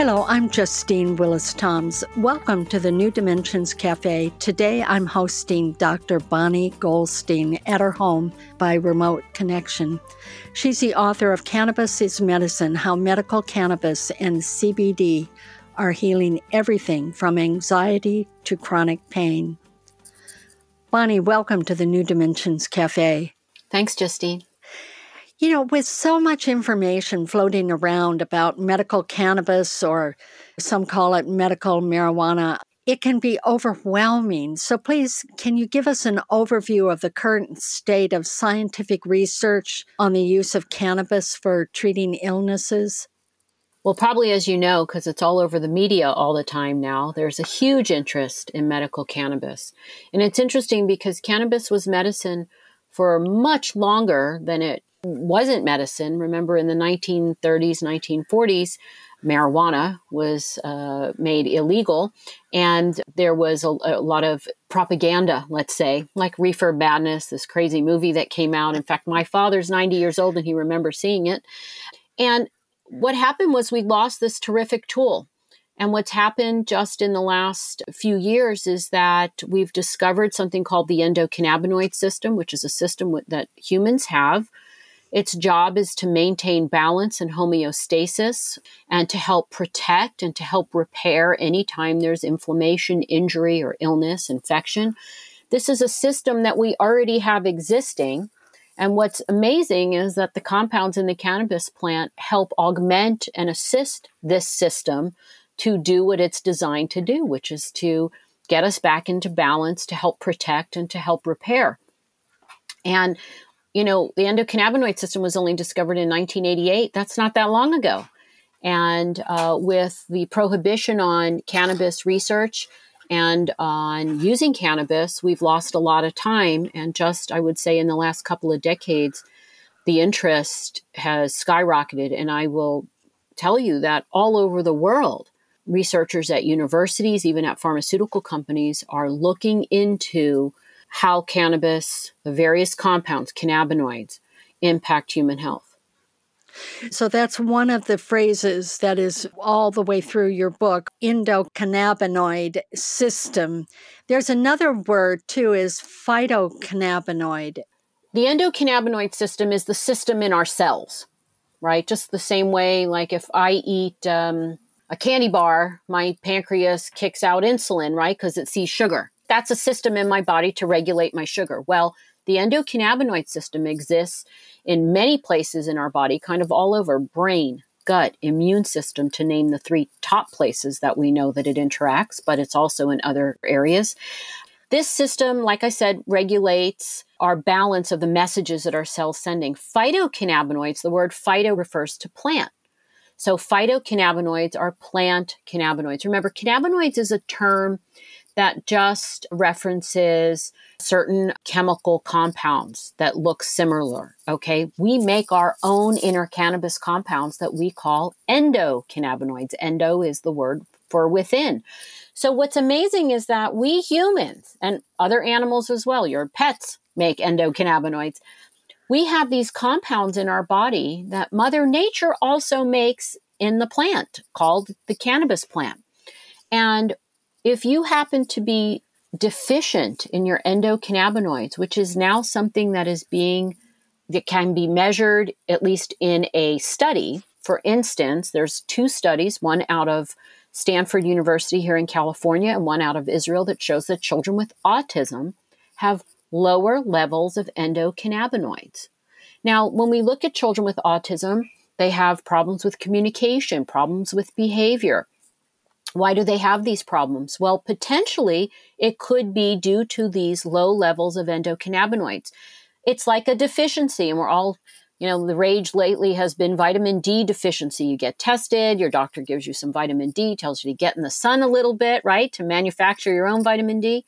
Hello, I'm Justine Willis Toms. Welcome to the New Dimensions Cafe. Today I'm hosting Dr. Bonni Goldstein at her home by remote connection. She's the author of Cannabis is Medicine, How Medical Cannabis and CBD are Healing Everything from Anxiety to Chronic Pain. Bonni, welcome to the New Dimensions Cafe. Thanks, Justine. You know, with so much information floating around about medical cannabis, or some call it medical marijuana, it can be overwhelming. So please, can you give us an overview of the current state of scientific research on the use of cannabis for treating illnesses? Well, probably as you know, because it's all over the media all the time now, there's a huge interest in medical cannabis. And it's interesting because cannabis was medicine for much longer than it wasn't medicine. Remember, in the 1930s, 1940s, marijuana was made illegal, and there was a lot of propaganda, let's say, like Reefer Madness, this crazy movie that came out. In fact, my father's 90 years old, and he remembers seeing it. And what happened was we lost this terrific tool. And what's happened just in the last few years is that we've discovered something called the endocannabinoid system, which is a system that humans have. Its job is to maintain balance and homeostasis, and to help protect and to help repair anytime there's inflammation, injury, or illness, infection. This is a system that we already have existing. And what's amazing is that the compounds in the cannabis plant help augment and assist this system to do what it's designed to do, which is to get us back into balance, to help protect and to help repair. And you know, the endocannabinoid system was only discovered in 1988. That's not that long ago. And with the prohibition on cannabis research and on using cannabis, we've lost a lot of time. And just, I would say, in the last couple of decades, the interest has skyrocketed. And I will tell you that all over the world, researchers at universities, even at pharmaceutical companies, are looking into how cannabis, the various compounds, cannabinoids, impact human health. So that's one of the phrases that is all the way through your book, endocannabinoid system. There's another word, too, is phytocannabinoid. The endocannabinoid system is the system in our cells, right? Just the same way, like if I eat a candy bar, my pancreas kicks out insulin, right? Because it sees sugar. That's a system in my body to regulate my sugar. Well, the endocannabinoid system exists in many places in our body, kind of all over: brain, gut, immune system, to name the three top places that we know that it interacts, but it's also in other areas. This system, like I said, regulates our balance of the messages that our cells sending. Phytocannabinoids, the word phyto refers to plant. So phytocannabinoids are plant cannabinoids. Remember, cannabinoids is a term that just references certain chemical compounds that look similar, okay? We make our own inner cannabis compounds that we call endocannabinoids. Endo is the word for within. So what's amazing is that we humans, and other animals as well, your pets make endocannabinoids. We have these compounds in our body that Mother Nature also makes in the plant, called the cannabis plant. And if you happen to be deficient in your endocannabinoids, which is now something that can be measured, at least in a study. For instance, there's two studies, one out of Stanford University here in California and one out of Israel, that shows that children with autism have lower levels of endocannabinoids. Now, when we look at children with autism, they have problems with communication, problems with behavior. Why do they have these problems? Well, potentially, it could be due to these low levels of endocannabinoids. It's like a deficiency, and we're all You know, the rage lately has been vitamin D deficiency. You get tested, your doctor gives you some vitamin D, tells you to get in the sun a little bit, right, to manufacture your own vitamin D.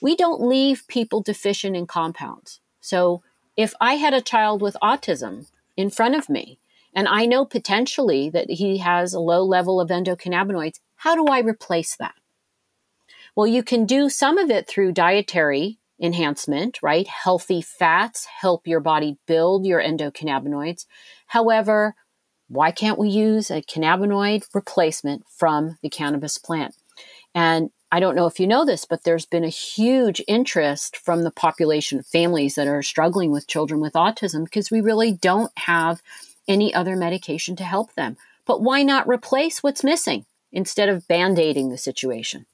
We don't leave people deficient in compounds. So if I had a child with autism in front of me, and I know potentially that he has a low level of endocannabinoids, how do I replace that? Well, you can do some of it through dietary enhancement, right? Healthy fats help your body build your endocannabinoids. However, why can't we use a cannabinoid replacement from the cannabis plant? And I don't know if you know this, but there's been a huge interest from the population of families that are struggling with children with autism because we really don't have any other medication to help them. But why not replace what's missing instead of band-aiding the situation?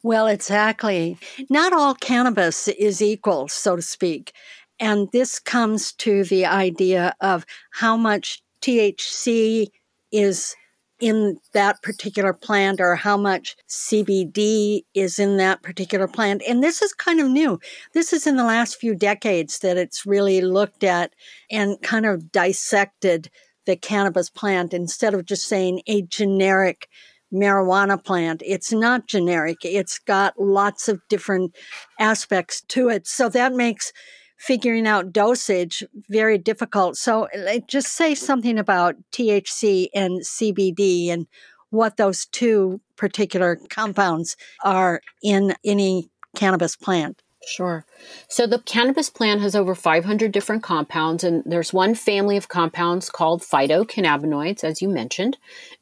Well, exactly. Not all cannabis is equal, so to speak. And this comes to the idea of how much THC is in that particular plant or how much CBD is in that particular plant. And this is kind of new. This is in the last few decades that it's really looked at and kind of dissected the cannabis plant instead of just saying a generic marijuana plant. It's not generic. It's got lots of different aspects to it. So that makes figuring out dosage very difficult. So just say something about THC and CBD and what those two particular compounds are in any cannabis plant. Sure. So the cannabis plant has over 500 different compounds, and there's one family of compounds called phytocannabinoids, as you mentioned.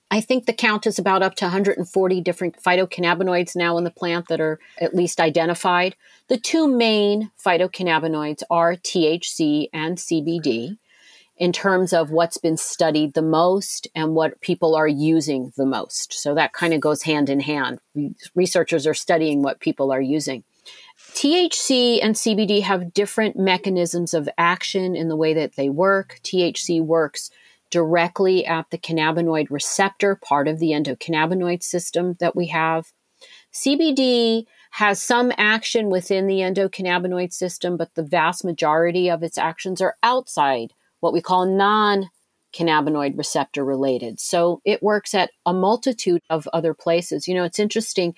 I think the count is about up to 140 different phytocannabinoids now in the plant that are at least identified. The two main phytocannabinoids are THC and CBD in terms of what's been studied the most and what people are using the most. So that kind of goes hand in hand. Researchers are studying what people are using. THC and CBD have different mechanisms of action in the way that they work. THC works directly at the cannabinoid receptor, part of the endocannabinoid system that we have. CBD has some action within the endocannabinoid system, but the vast majority of its actions are outside what we call non-cannabinoid receptor related. So it works at a multitude of other places. You know, it's interesting.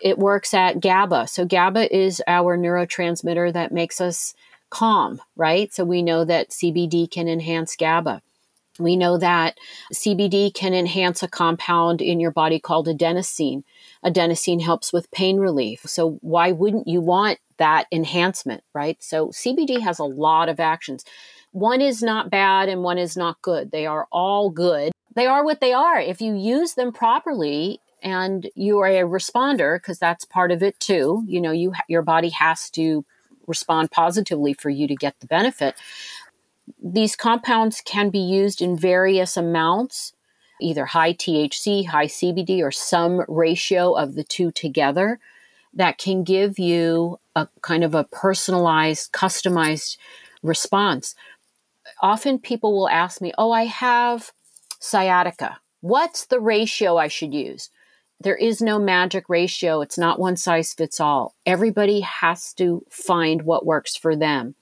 It works at GABA. So GABA is our neurotransmitter that makes us calm, right? So we know that CBD can enhance GABA. We know that CBD can enhance a compound in your body called adenosine. Adenosine helps with pain relief. So why wouldn't you want that enhancement, right? So CBD has a lot of actions. One is not bad and one is not good. They are all good. They are what they are. If you use them properly and you are a responder, because that's part of it too, you know, your body has to respond positively for you to get the benefit. These compounds can be used in various amounts, either high THC, high CBD, or some ratio of the two together that can give you a kind of a personalized, customized response. Often people will ask me, oh, I have sciatica. What's the ratio I should use? There is no magic ratio. It's not one size fits all. Everybody has to find what works for them.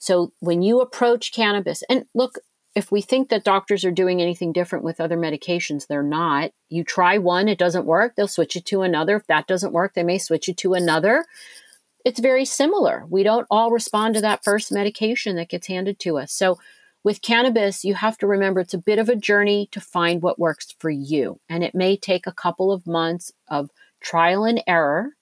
So when you approach cannabis, and look, if we think that doctors are doing anything different with other medications, they're not. You try one, it doesn't work, they'll switch it to another. If that doesn't work, they may switch it to another. It's very similar. We don't all respond to that first medication that gets handed to us. So with cannabis, you have to remember it's a bit of a journey to find what works for you. And it may take a couple of months of trial and error,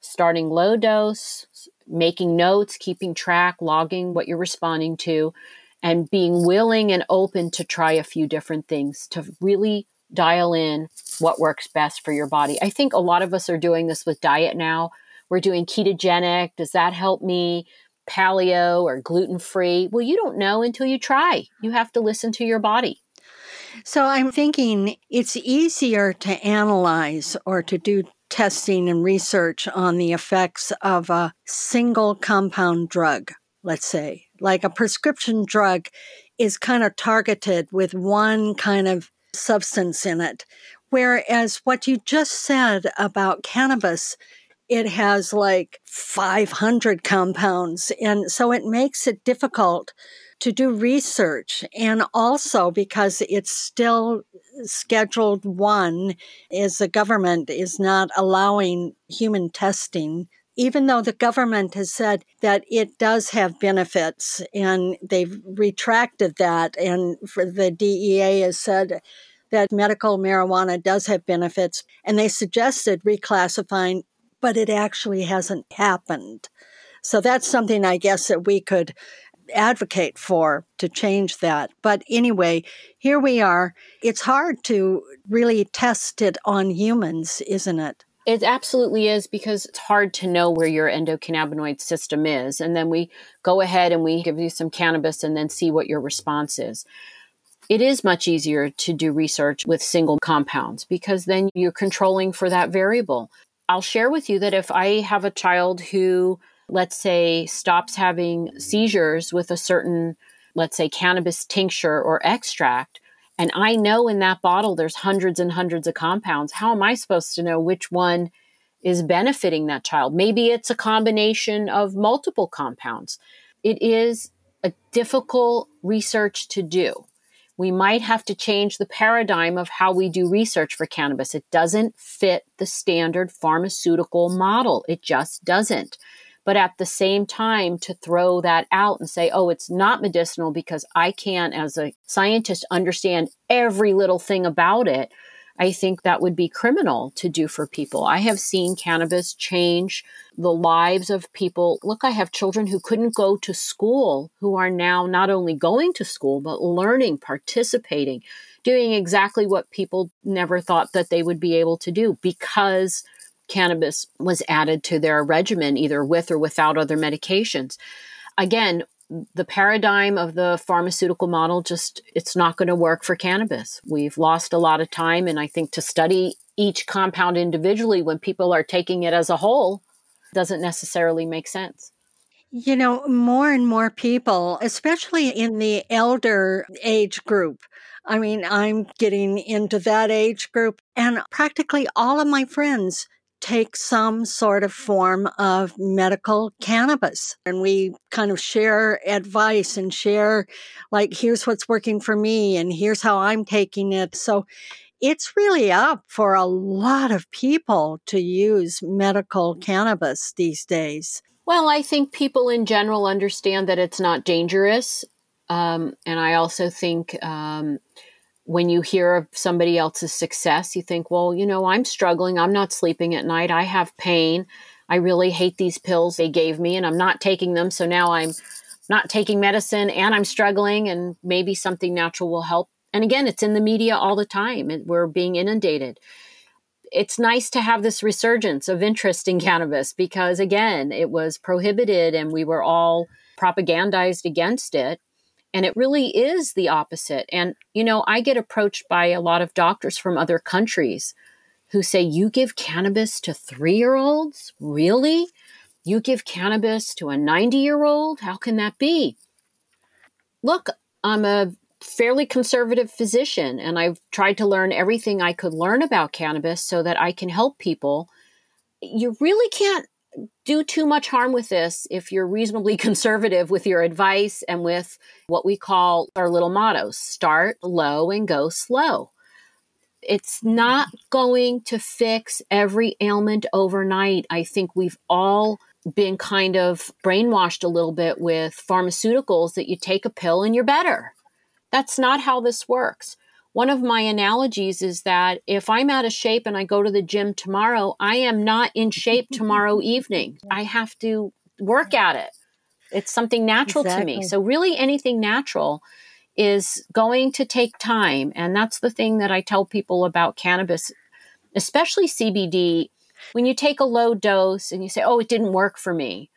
starting low dose, making notes, keeping track, logging what you're responding to, and being willing and open to try a few different things to really dial in what works best for your body. I think a lot of us are doing this with diet now. We're doing ketogenic. Does that help me? Paleo or gluten-free? Well, you don't know until you try. You have to listen to your body. So I'm thinking it's easier to analyze or to do testing and research on the effects of a single compound drug, let's say. Like a prescription drug is kind of targeted with one kind of substance in it. Whereas what you just said about cannabis, it has like 500 compounds. And so it makes it difficult to do research, and also because it's still Scheduled One, is the government is not allowing human testing, even though the government has said that it does have benefits, and they've retracted that. And for the DEA has said that medical marijuana does have benefits, and they suggested reclassifying, but it actually hasn't happened. So that's something, I guess, that we could advocate for, to change that. But anyway, here we are. It's hard to really test it on humans, isn't it? It absolutely is, because it's hard to know where your endocannabinoid system is. And then we go ahead and we give you some cannabis and then see what your response is. It is much easier to do research with single compounds, because then you're controlling for that variable. I'll share with you that if I have a child who, let's say, stops having seizures with a certain, let's say, cannabis tincture or extract, and I know in that bottle there's hundreds and hundreds of compounds, how am I supposed to know which one is benefiting that child? Maybe it's a combination of multiple compounds. It is a difficult research to do. We might have to change the paradigm of how we do research for cannabis. It doesn't fit the standard pharmaceutical model. It just doesn't. But at the same time, to throw that out and say, oh, it's not medicinal because I can't, as a scientist, understand every little thing about it, I think that would be criminal to do for people. I have seen cannabis change the lives of people. Look, I have children who couldn't go to school who are now not only going to school, but learning, participating, doing exactly what people never thought that they would be able to do, because cannabis was added to their regimen, either with or without other medications. Again, the paradigm of the pharmaceutical model, just, it's not going to work for cannabis. We've lost a lot of time. And I think to study each compound individually when people are taking it as a whole doesn't necessarily make sense. You know, more and more people, especially in the elder age group, I mean, I'm getting into that age group, and practically all of my friends take some sort of form of medical cannabis. And we kind of share advice and share, like, here's what's working for me and here's how I'm taking it. So it's really up for a lot of people to use medical cannabis these days. Well, I think people in general understand that it's not dangerous. And I also think when you hear of somebody else's success, you think, well, you know, I'm struggling. I'm not sleeping at night. I have pain. I really hate these pills they gave me and I'm not taking them. So now I'm not taking medicine and I'm struggling, and maybe something natural will help. And again, it's in the media all the time. We're being inundated. It's nice to have this resurgence of interest in cannabis, because again, it was prohibited and we were all propagandized against it. And it really is the opposite. And, you know, I get approached by a lot of doctors from other countries who say, you give cannabis to 3-year-olds? Really? You give cannabis to a 90-year-old? How can that be? Look, I'm a fairly conservative physician, and I've tried to learn everything I could learn about cannabis so that I can help people. You really can't do too much harm with this if you're reasonably conservative with your advice and with what we call our little mottos: start low and go slow. It's not going to fix every ailment overnight. I think we've all been kind of brainwashed a little bit with pharmaceuticals that you take a pill and you're better. That's not how this works. One of my analogies is that if I'm out of shape and I go to the gym tomorrow, I am not in shape tomorrow evening. I have to work at it. It's something natural to me. So really anything natural is going to take time. And that's the thing that I tell people about cannabis, especially CBD. When you take a low dose and you say, oh, it didn't work for me,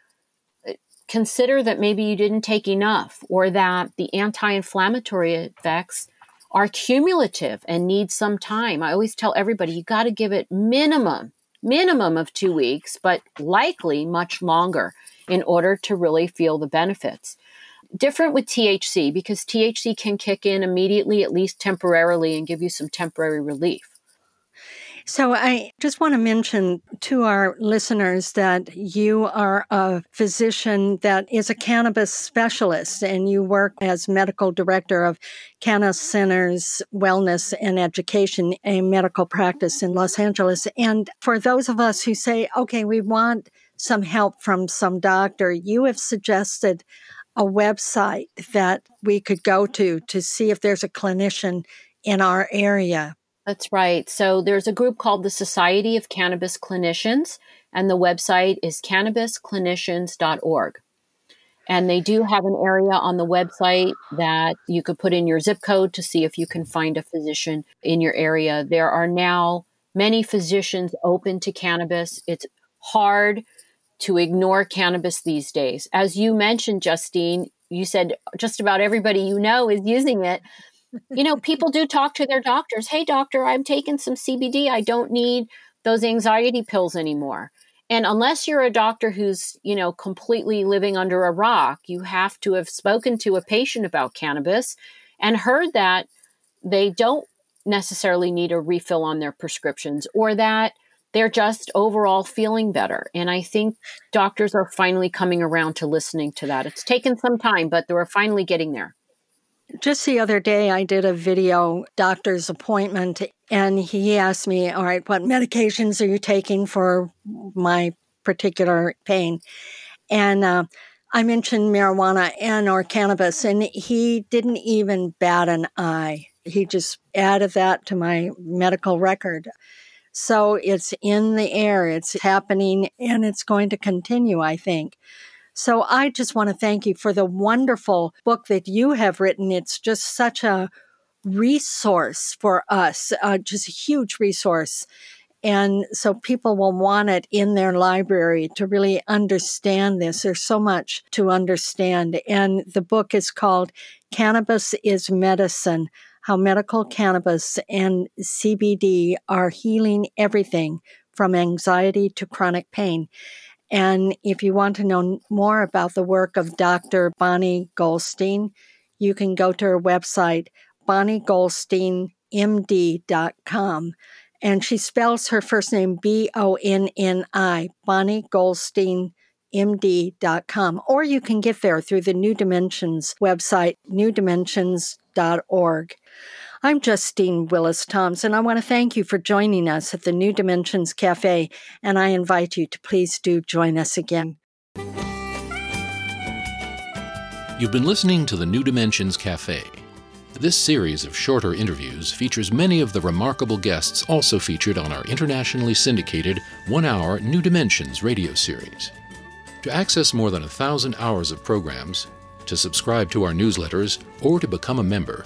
consider that maybe you didn't take enough, or that the anti-inflammatory effects are cumulative and need some time. I always tell everybody, you got to give it minimum of 2 weeks, but likely much longer in order to really feel the benefits. Different with THC, because THC can kick in immediately, at least temporarily, and give you some temporary relief. So I just want to mention to our listeners that you are a physician that is a cannabis specialist, and you work as medical director of Canna-Centers Wellness and Education, a medical practice in Los Angeles. And for those of us who say, okay, we want some help from some doctor, you have suggested a website that we could go to see if there's a clinician in our area. That's right. So there's a group called the Society of Cannabis Clinicians, and the website is cannabisclinicians.org. And they do have an area on the website that you could put in your zip code to see if you can find a physician in your area. There are now many physicians open to cannabis. It's hard to ignore cannabis these days. As you mentioned, Justine, you said just about everybody you know is using it. You know, people do talk to their doctors. Hey, doctor, I'm taking some CBD. I don't need those anxiety pills anymore. And unless you're a doctor who's, you know, completely living under a rock, you have to have spoken to a patient about cannabis and heard that they don't necessarily need a refill on their prescriptions, or that they're just overall feeling better. And I think doctors are finally coming around to listening to that. It's taken some time, but they're finally getting there. Just the other day, I did a video doctor's appointment, and he asked me, all right, what medications are you taking for my particular pain? And I mentioned marijuana and or cannabis, and he didn't even bat an eye. He just added that to my medical record. So it's in the air, it's happening, and it's going to continue, I think. So I just want to thank you for the wonderful book that you have written. It's just such a resource for us, just a huge resource. And so people will want it in their library to really understand this. There's so much to understand. And the book is called Cannabis is Medicine: How Medical Cannabis and CBD Are Healing Everything from Anxiety to Chronic Pain. And if you want to know more about the work of Dr. Bonni Goldstein, you can go to her website, BonniGoldsteinMD.com. And she spells her first name B-O-N-N-I, BonniGoldsteinMD.com. Or you can get there through the New Dimensions website, newdimensions.org. I'm Justine Willis Toms, and I want to thank you for joining us at the New Dimensions Cafe, and I invite you to please do join us again. You've been listening to the New Dimensions Cafe. This series of shorter interviews features many of the remarkable guests also featured on our internationally syndicated one-hour New Dimensions radio series. To access more than 1,000 hours of programs, to subscribe to our newsletters, or to become a member,